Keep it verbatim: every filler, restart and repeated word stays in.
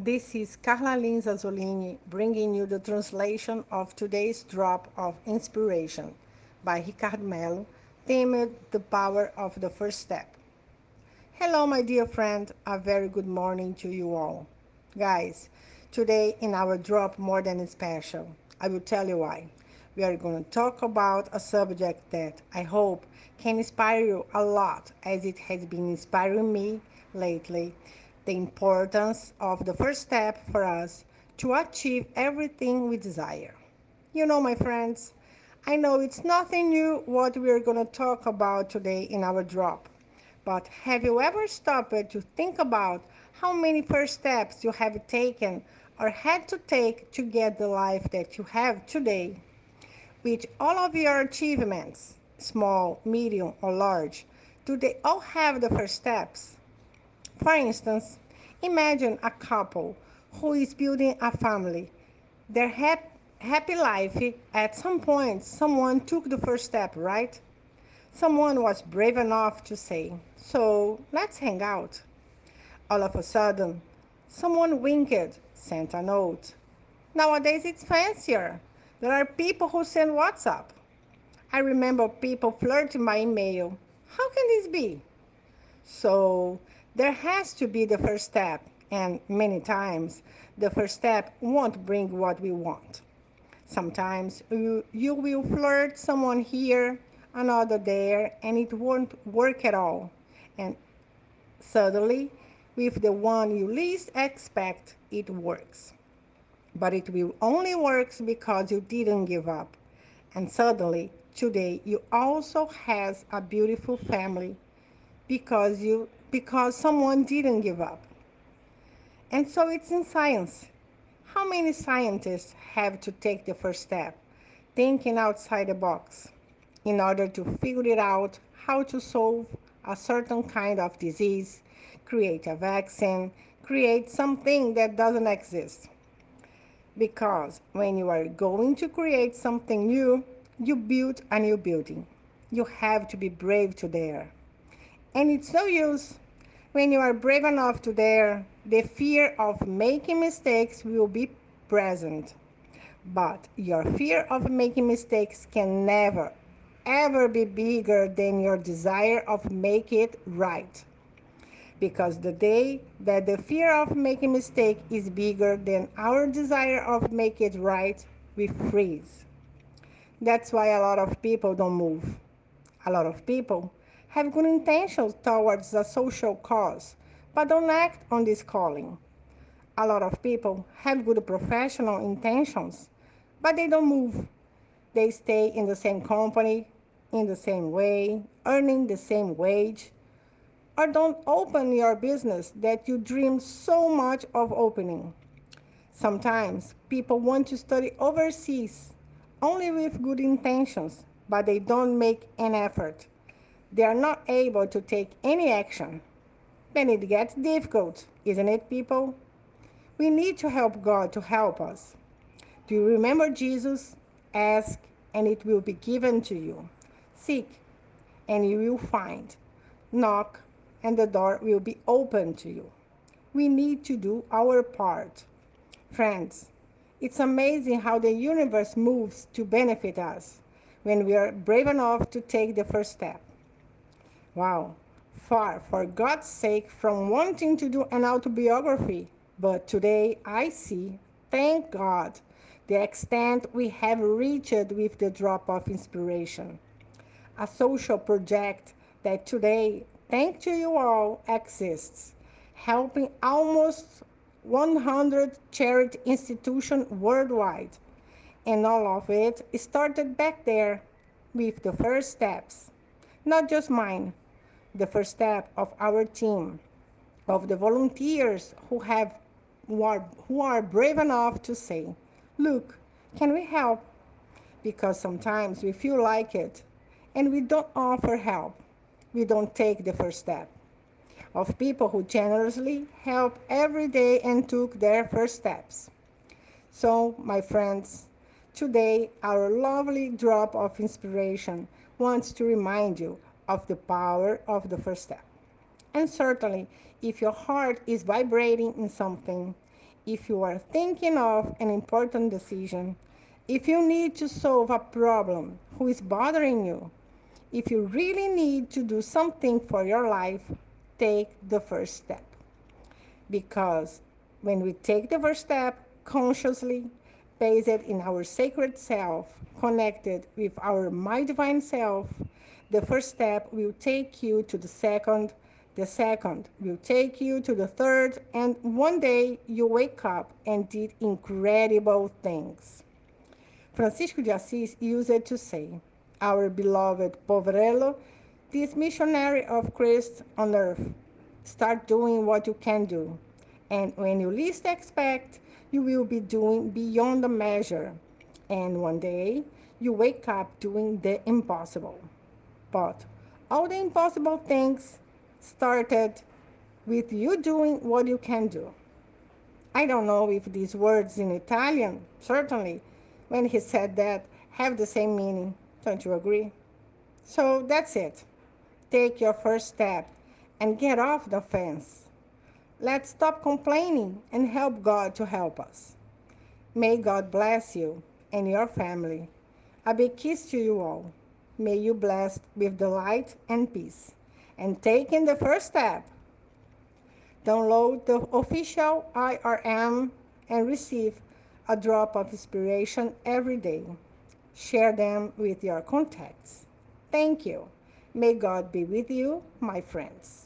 This is Carla Linzazzolini bringing you the translation of today's drop of inspiration by Ricardo Melo, themed The Power of the First Step. Hello, my dear friend. A very good morning to you all. Guys, today in our drop more than special, I will tell you why. We are going to talk about a subject that I hope can inspire you a lot, as it has been inspiring me lately. The importance of the first step for us to achieve everything we desire. You know, my friends, I know it's nothing new what we're going to talk about today in our drop, but have you ever stopped to think about how many first steps you have taken or had to take to get the life that you have today? With all of your achievements, small, medium, or large, do they all have the first steps? For instance, imagine a couple who is building a family. Their hap happy life, at some point, someone took the first step, right? Someone was brave enough to say, "So, let's hang out." All of a sudden, someone winked, sent a note. Nowadays, it's fancier. There are people who send WhatsApp. I remember people flirting by email. How can this be? So, there has to be the first step, and many times the first step won't bring what we want. Sometimes you, you will flirt someone here, another there, and it won't work at all. And suddenly, with the one you least expect, it works. But it will only work because you didn't give up. And suddenly, today, you also have a beautiful family because you because someone didn't give up. And so it's in science. How many scientists have to take the first step, thinking outside the box, in order to figure it out how to solve a certain kind of disease, create a vaccine, create something that doesn't exist? Because when you are going to create something new, you build a new building. You have to be brave to dare. And it's no use. When you are brave enough to dare, the fear of making mistakes will be present. But your fear of making mistakes can never, ever be bigger than your desire of making it right. Because the day that the fear of making mistake is bigger than our desire of making it right, we freeze. That's why a lot of people don't move. A lot of people have good intentions towards a social cause, but don't act on this calling. A lot of people have good professional intentions, but they don't move. They stay in the same company, in the same way, earning the same wage, or don't open your business that you dream so much of opening. Sometimes people want to study overseas only with good intentions, but they don't make an effort. They are not able to take any action. Then it gets difficult, isn't it, people? We need to help God to help us. Do you remember Jesus? Ask, and it will be given to you. Seek, and you will find. Knock, and the door will be open to you. We need to do our part. Friends, it's amazing how the universe moves to benefit us when we are brave enough to take the first step. Wow, far, for God's sake, from wanting to do an autobiography, but today I see, thank God, the extent we have reached with the drop of inspiration. A social project that today, thanks to you all, exists, helping almost one hundred charity institutions worldwide. And all of it started back there with the first steps, not just mine. The first step of our team, of the volunteers who have who are, who are brave enough to say, "Look, can we help?" Because sometimes we feel like it, and we don't offer help. We don't take the first step. Of people who generously help every day and took their first steps. So, my friends, today our lovely drop of inspiration wants to remind you of the power of the first step. And certainly, if your heart is vibrating in something, if you are thinking of an important decision, if you need to solve a problem who is bothering you, if you really need to do something for your life, take the first step. Because when we take the first step consciously, based in our sacred self, connected with our My Divine Self, the first step will take you to the second, the second will take you to the third, and one day you wake up and did incredible things. Francisco de Assis used to say, our beloved Poverello, this missionary of Christ on earth, start doing what you can do, and when you least expect, you will be doing beyond the measure, and one day you wake up doing the impossible. But all the impossible things started with you doing what you can do. I don't know if these words in Italian, certainly, when he said that, have the same meaning. Don't you agree? So that's it. Take your first step and get off the fence. Let's stop complaining and help God to help us. May God bless you and your family. A big kiss to you all. May you be blessed with the light and peace. And taking the first step, download the official I R M and receive a drop of inspiration every day. Share them with your contacts. Thank you. May God be with you, my friends.